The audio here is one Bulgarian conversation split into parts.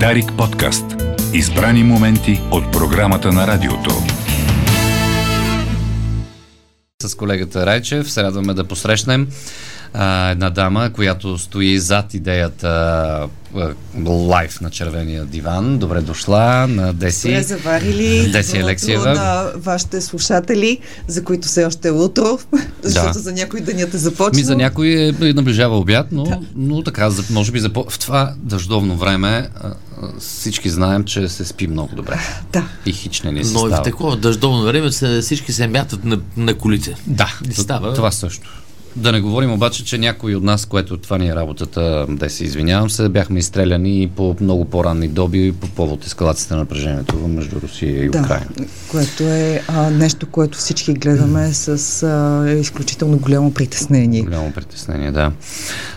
Дарик подкаст. Избрани моменти от програмата на радиото. С колегата Райчев се радваме да посрещнем една дама, която стои зад идеята Live на червения диван. Добре дошла на Деси. Добре заварили. Деси Алексиева. На вашите слушатели, за които все още е утро, защото за някой денят е започнал. За някой е наближава обяд, но така, може би в това дъждовно време всички знаем, че се спи много добре. Да. И хич не ни се става. Но и в такова дъждовно време всички се мятат на колите. Да, това също. Да не говорим обаче, че някои от нас, което това ни е работата, да се извинявам се, бяхме изстреляни по много по-ранни доби по повод ескалацията на напрежението между Русия и Украина. Да, което е нещо, което всички гледаме с изключително голямо притеснение. Голямо притеснение, да.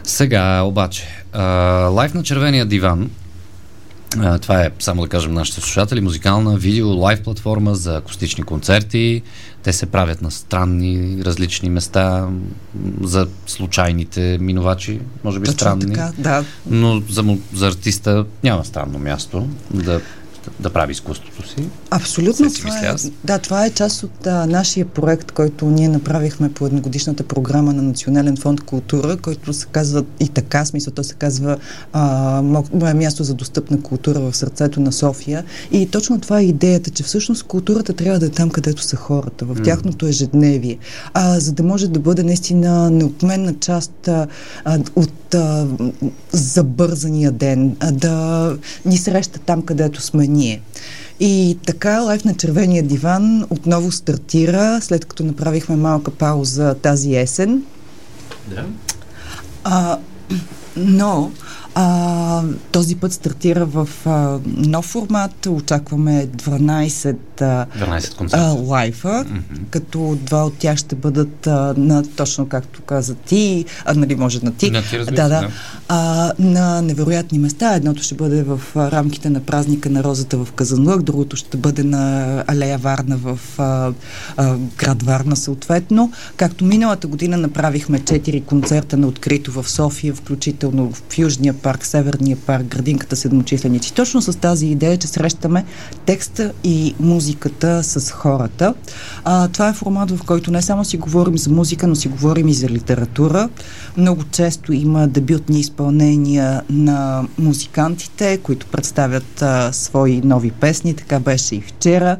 Сега обаче, Live на червения диван, това е, само да кажем нашите слушатели, музикална видео лайв платформа за акустични концерти. Те се правят на странни, различни места за случайните минувачи, може би. Точно странни. Така, да. Но за артиста няма странно място да прави изкуството си. Абсолютно. Това е част от нашия проект, който ние направихме по едногодишната програма на Национален фонд култура, който се казва и така, смисъл, то се казва място за достъпна култура в сърцето на София. И точно това е идеята, че всъщност културата трябва да е там, където са хората, в тяхното ежедневие, за да може да бъде наистина неотменна част от забързания ден, да ни среща там, където сме ние. И така Live на червения диван отново стартира, след като направихме малка пауза тази есен. Да. Но този път стартира в нов формат. Очакваме 12 концерта лайфа, като два от тях ще бъдат точно както каза ти, нали може на ти. Да. На невероятни места. Едното ще бъде в рамките на празника на розата в Казанлък, другото ще бъде на Алея Варна в град Варна съответно. Както миналата година направихме 4 концерта на открито в София, включително в Южния парк, Северния парк, градинката Седмочисленици. Точно с тази идея, че срещаме текста и музиката с хората. Това е формат, в който не само си говорим за музика, но си говорим и за литература. Много често има дебютни изпълнения на музикантите, които представят свои нови песни. Така беше и вчера.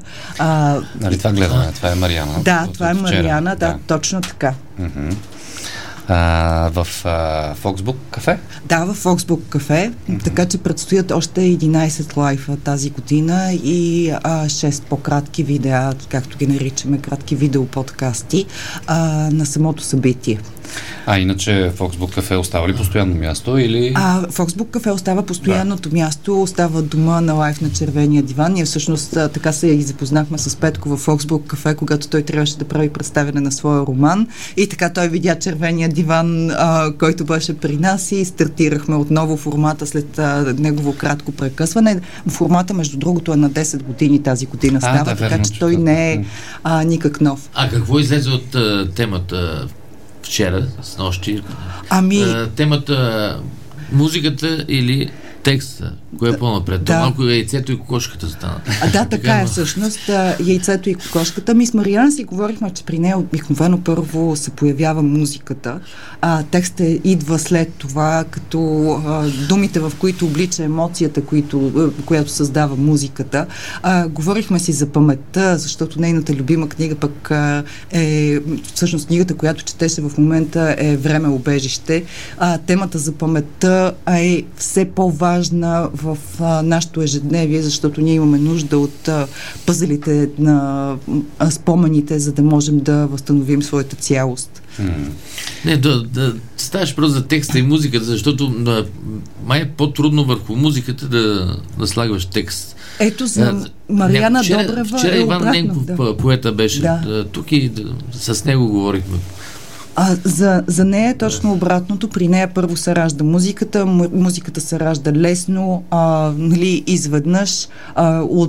Нали това гледаме? Това е Мариана. Да, това е Мариана. Да, точно така. В FOX book café? Да, в FOX book café, така че предстоят още 11 лайфа тази година и 6 по-кратки видеа, както ги наричаме, кратки видеоподкасти на самото събитие. А иначе FOX book café остава ли постоянно място или? FOX book café остава постоянното място, остава дома на Live на червения диван. Ние всъщност така се и запознахме с Петко в FOX book café, когато той трябваше да прави представяне на своя роман и така той видя червения диван, който беше при нас и стартирахме отново формата след негово кратко прекъсване. Формата, между другото, е на 10 години тази година става, така че той не е никак нов. А какво излезе от темата вчера, с нощи? Темата музиката или текста? Кое е по-напред? Малко яйцето и кокошката станат. Така е всъщност. Яйцето и кокошката. Ми с Мариана си говорихме, че при нея обикновено първо се появява музиката. Текстът идва след това, като думите, в които облича емоцията, която създава музиката. Говорихме си за паметта, защото нейната любима книга пък е всъщност книгата, която четеше в момента е Време убежище. Темата за паметта е все по-важна в нашето ежедневие, защото ние имаме нужда от пъзелите на спомените, за да можем да възстановим своята цялост. Не, да ставаш просто за текста и музиката, защото май е по-трудно върху музиката да слагаш текст. Ето за Мариана Добрева. Вчера Иван Ненков, поета беше тук и с него говорихме. За нея е точно обратното. При нея първо се ражда музиката. Музиката се ражда лесно, изведнъж,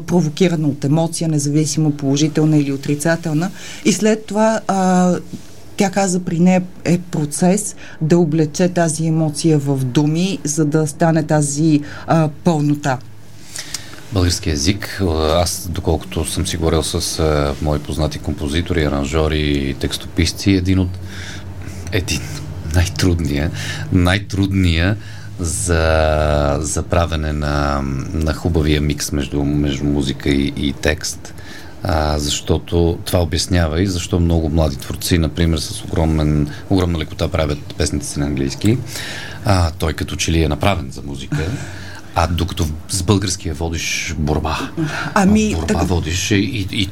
провокирана от емоция, независимо положителна или отрицателна. И след това тя каза, при нея е процес да облече тази емоция в думи, за да стане тази пълнота. български език. Аз, доколкото съм си говорил с мои познати композитори, аранжори и текстописци, един най-трудния за правене на хубавия микс между музика и текст. Защото това обяснява и защо много млади творци, например, с огромна лекота правят песните си на английски. Той като че ли е направен за музика, докато с българския водиш борба. Борба водиш и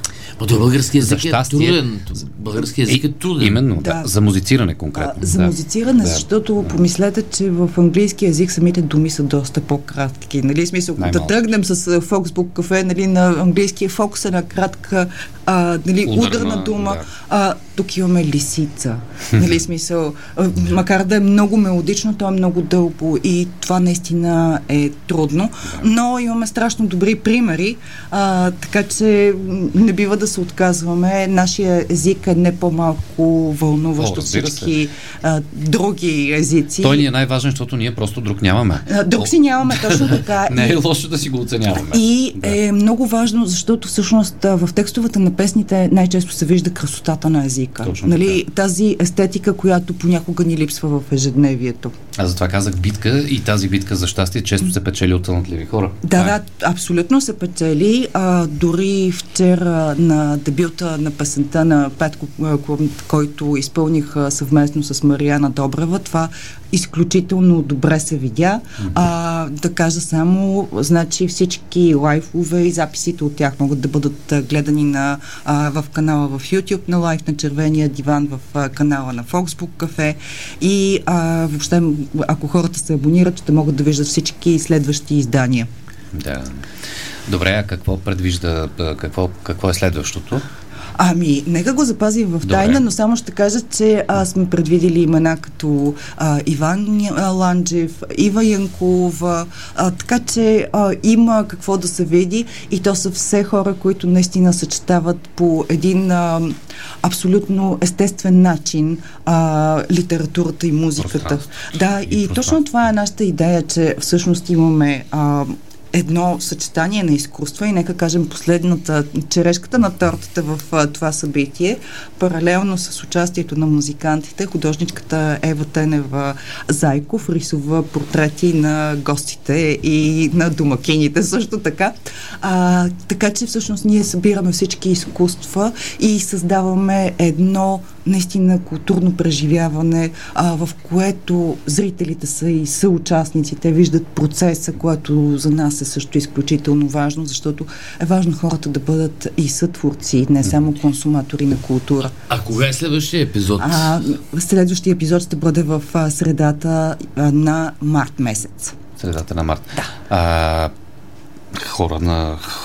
български език е труден. Български език е труден. Именно, да. За музициране конкретно. За музициране, защото помислете, че в английски език самите думи са доста по-кратки. Нали? Смисъл, да тръгнем с FOX book café, нали, на английския Fox е на кратка, нали, ударна дума. Да. Тук имаме лисица. Нали, смисъл, макар да е много мелодично, то е много дълго и това наистина е трудно, но имаме страшно добри примери, така че не бива да се отказваме. Нашия език е не по-малко вълнуващ от всички други езици. Той ни е най-важен, защото ние просто друг нямаме. Друг си нямаме, точно така. Не е лошо да си го оценяваме. И е много важно, защото всъщност в текстовете на песните най-често се вижда красотата на езика. Нали? Тази естетика, която понякога ни липсва в ежедневието. Аз затова казах битка, и тази битка за щастие често се печели от талантливи хора. Да, абсолютно се печели. Дори вчера на дебюта на песента на Петко, който изпълних съвместно с Мариана Добрева, това изключително добре се видя. Да кажа само, значи всички лайфове и записите от тях могат да бъдат гледани в канала в YouTube, на Live на Червения диван, в канала на FOX book café, и въобще, ако хората се абонират, ще могат да виждат всички следващи издания. Да. Добре, а какво предвижда, какво е следващото? Нека го запазим в тайна. Добре. Но само ще кажа, че сме предвидели имена като Иван Ланджев, Ива Янкова, така че има какво да се види, и то са все хора, които наистина съчетават по един абсолютно естествен начин литературата и музиката. Да, и точно това е нашата идея, че всъщност имаме едно съчетание на изкуства, и нека кажем последната черешката на тортата в това събитие. Паралелно с участието на музикантите, художничката Ева Тенева-Зайков рисува портрети на гостите и на домакините също така. Така че всъщност ние събираме всички изкуства и създаваме едно наистина културно преживяване, в което зрителите са и съучастниците, виждат процеса, който за нас е също изключително важно, защото е важно хората да бъдат и сътворци, не само консуматори на култура. А кога е следващия епизод? Следващия епизод ще бъде в средата на март месец. Средата на март. Да.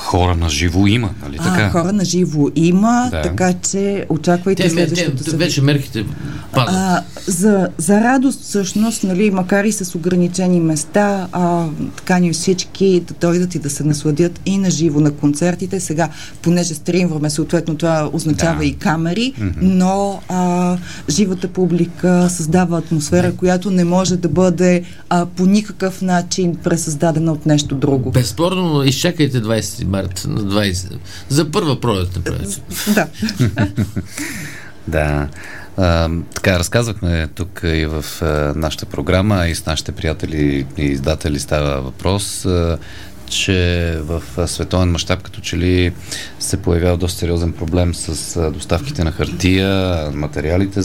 Хора на живо има, нали така? Хора на живо има, да. Така че очаквайте следващото. Вече мерките падат. За радост всъщност, нали, макар и с ограничени места, така ни всички да дойдат и да се насладят и на живо на концертите. Сега, понеже стримваме, съответно това означава и камери, но живата публика създава атмосфера, която не може да бъде по никакъв начин пресъздадена от нещо друго. Безспорно, изчакайте 20 март на 20. За първа пролет направят. Да. Да. Така, разказвахме тук и в нашата програма, и с нашите приятели и издатели става въпрос, че в световен мащаб като че ли се появява доста сериозен проблем с доставките на хартия, материалите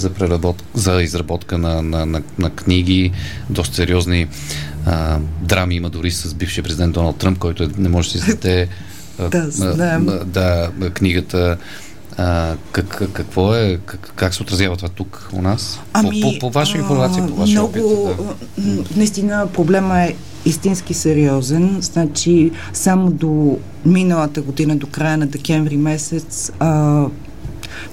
за изработка на книги, доста сериозни драми има дори с бившия президент Доналд Тръмп, който не може да си издаде книгата. Какво е? Как се отразява това тук у нас? По ваша информация, по вашия опит? Наистина проблема е истински сериозен. Значи само до миналата година, до края на декември месец,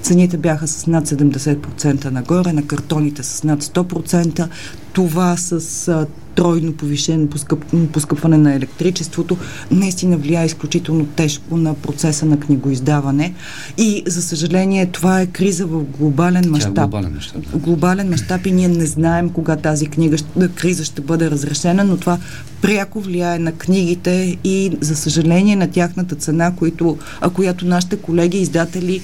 цените бяха с над 70% нагоре, на картоните с над 100%. Това с тройно повишено поскъпване на електричеството наистина влияе изключително тежко на процеса на книгоиздаване, и за съжаление това е криза в глобален мащаб. Глобален мащаб, и ние не знаем кога тази криза ще бъде разрешена, но това пряко влияе на книгите и, за съжаление, на тяхната цена, която нашите колеги издатели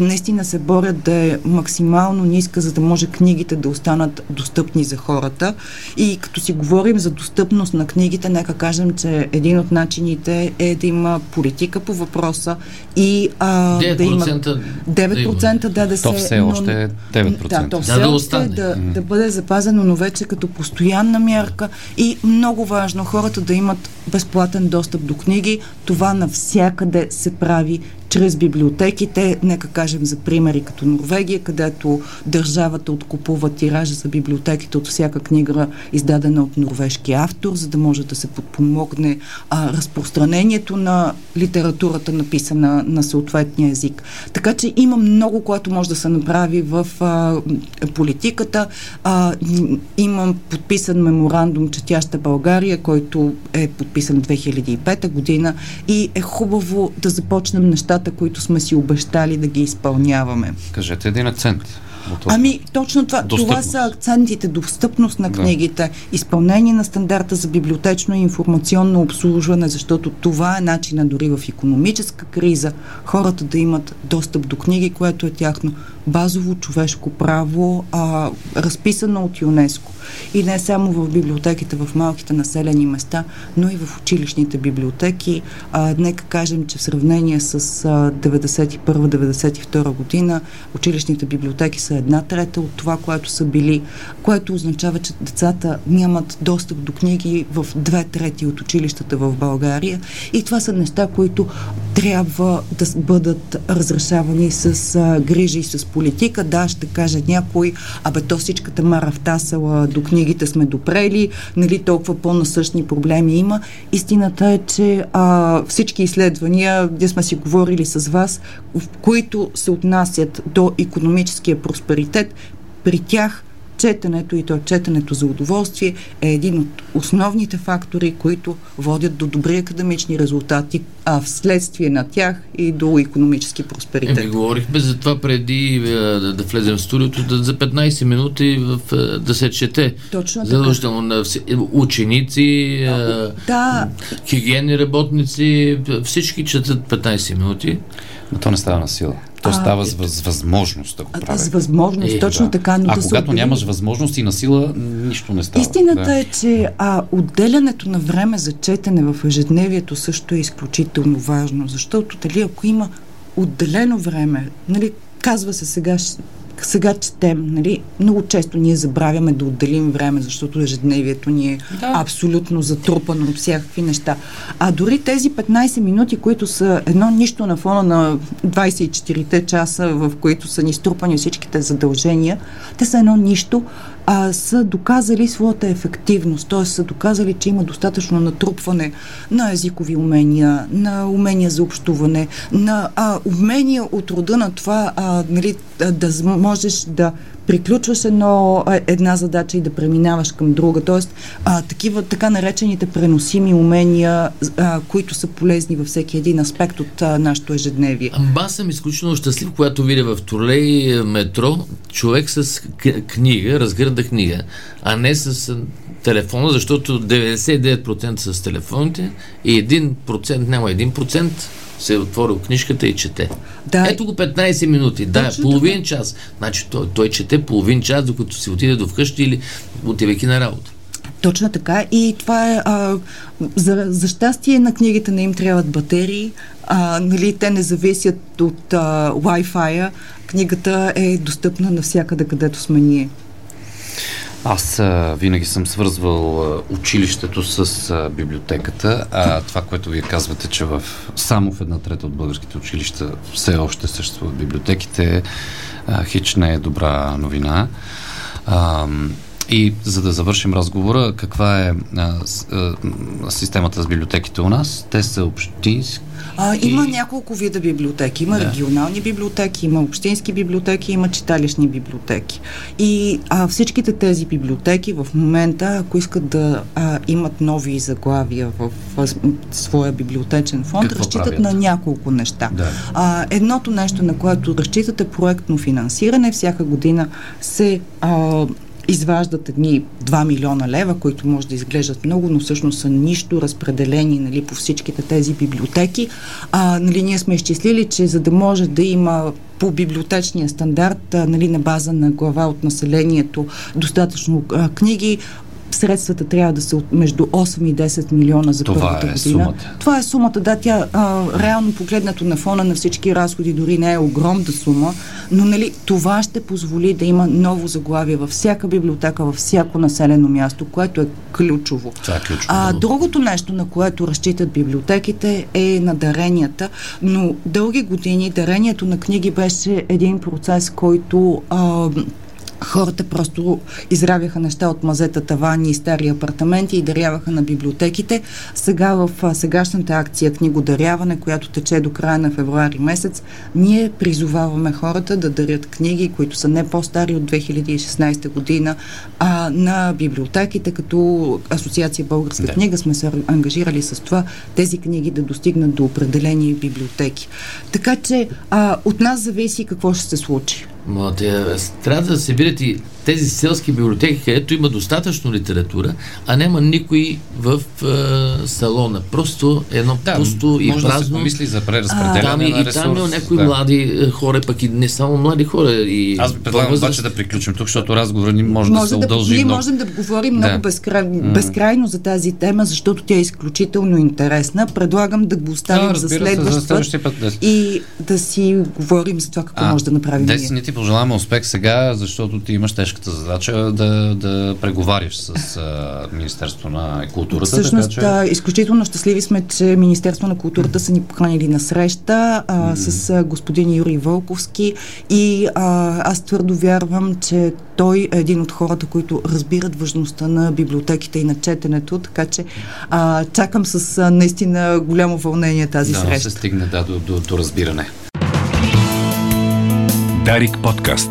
наистина се борят да е максимално ниска, за да може книгите да останат достъпни за хората. И като си говорим за достъпност на книгите, нека кажем, че един от начините е да има политика по въпроса и 9% да се... То все още е 9%. Да бъде запазено, но вече като постоянна мярка, и много важно хората да имат безплатен достъп до книги. Това навсякъде се прави чрез библиотеките. Нека кажем за примери като Норвегия, където държавата откупува тиража за библиотеките от всяка книга, издадена от норвежки автор, за да може да се подпомогне разпространението на литературата, написана на съответния език. Така че има много, което може да се направи в политиката. Имам подписан меморандум Четяща България, който е подписан 2005 година, и е хубаво да започнем нещата, които сме си обещали да ги изпълняваме. Кажете един акцент. Точно това. Това са акцентите. Достъпност на книгите, изпълнение на стандарта за библиотечно и информационно обслужване, защото това е начина дори в икономическа криза хората да имат достъп до книги, което е тяхно базово човешко право, разписано от ЮНЕСКО. И не само в библиотеките в малките населени места, но и в училищните библиотеки. Нека кажем, че в сравнение с 91-92 година училищните библиотеки са 1/3 от това, което са били, което означава, че децата нямат достъп до книги в 2/3 от училищата в България. И това са неща, които трябва да бъдат разрешавани с грижи и с политика. Да, ще каже някой, то всичката мара втасала, до книгите сме допрели, нали, толкова по-насъщни проблеми има. Истината е, че всички изследвания, де сме си говорили с вас, които се отнасят до икономическия просперитет, при тях четенето, и то четенето за удоволствие, е един от основните фактори, които водят до добри академични резултати, а вследствие на тях и до икономически просперитет. Говорихме за това преди да влезем в студиото, за 15 минути да се чете. Точно така. Задължително на ученици, хигиенни работници, всички четат 15 минути. Но то не става на сила. То става с възможност да го прави. С възможност, точно така. Но когато нямаш възможност и на сила, нищо не става. Истината е, че отделянето на време за четене в ежедневието също е изключително важно, защото ако има отделено време, нали, казва се сега четем, нали, много често ние забравяме да отделим време, защото ежедневието ни е абсолютно затрупано от всякакви неща. А дори тези 15 минути, които са едно нищо на фона на 24-те часа, в които са ни струпани всичките задължения, те са едно нищо, са доказали своята ефективност, т.е. са доказали, че има достатъчно натрупване на езикови умения, на умения за общуване, на умения от рода на това, да можеш да приключваш една задача и да преминаваш към друга. Тоест, такива така наречените преносими умения, които са полезни във всеки един аспект от нашето ежедневие. Аз съм изключително щастлив, когато видя в тролей, метро, човек с книга, разгърда книга, а не с телефона, защото 99% са с телефоните и 1%, няма 1%, се е отворил книжката и чете. Ето го 15 минути, половин час. Значи той чете половин час, докато си отиде до вкъщи или отивайки на работа. Точно така, и това е за щастие на книгите не им трябват батерии, нали, те не зависят от Wi-Fi-а. Книгата е достъпна навсякъде, където сме ние. Аз винаги съм свързвал училището с библиотеката, това, което вие казвате, че само в 1/3 от българските училища все още съществуват библиотеките, хич не е добра новина. И за да завършим разговора, каква е системата с библиотеките у нас? Те са общински? Има няколко вида библиотеки. Има регионални библиотеки, има общински библиотеки, има читалищни библиотеки. И всичките тези библиотеки в момента, ако искат да имат нови заглавия в своя библиотечен фонд, какво разчитат правят? На няколко неща. Едното нещо, на което разчитат, е проектно финансиране. Всяка година се изваждат едни 2 милиона лева, които може да изглеждат много, но всъщност са нищо, разпределени, нали, по всичките тези библиотеки. Нали, ние сме изчислили, че за да може да има по библиотечния стандарт, нали, на база на глава от населението, достатъчно книги, средствата трябва да са между 8 и 10 милиона за първата година. Това е сумата, да, тя реално погледнато на фона на всички разходи дори не е огромна сума, но, нали, това ще позволи да има ново заглавие във всяка библиотека, във всяко населено място, което е ключово. Това е ключово. Другото нещо, на което разчитат библиотеките, е на даренията, но дълги години дарението на книги беше един процес, който... хората просто изравяха неща от мазета, тавани и стари апартаменти и даряваха на библиотеките. Сега в сегашната акция книгодаряване, която тече до края на февруари месец, ние призоваваме хората да дарят книги, които са не по-стари от 2016 година, на библиотеките, като Асоциация Българска книга сме се ангажирали с това, тези книги да достигнат до определени библиотеки. Така че от нас зависи какво ще се случи. Трябва да се бират и тези селски библиотеки, където има достатъчно литература, а няма никой в салона. Просто едно пусто и може празно. Може да се помисли за преразпределение на ресурс. И там има някои млади хора, пък и не само млади хора. Аз предлагам обаче да приключим тук, защото разговорът ни може да се удължи. Ние можем да говорим много безкрайно за тази тема, защото тя е изключително интересна. Предлагам да го оставим за следващия път и да си говорим за това какво може да направим ние. Пожелаваме успех сега, защото ти имаш тежката задача да преговариш с Министерството на културата. Всъщност, изключително щастливи сме, че Министерството на културата са ни поканили на среща с господин Юрий Волковски и аз твърдо вярвам, че той е един от хората, които разбират важността на библиотеките и на четенето, така че чакам с наистина голямо вълнение тази среща. Да, се стигне до разбиране. Дарик подкаст.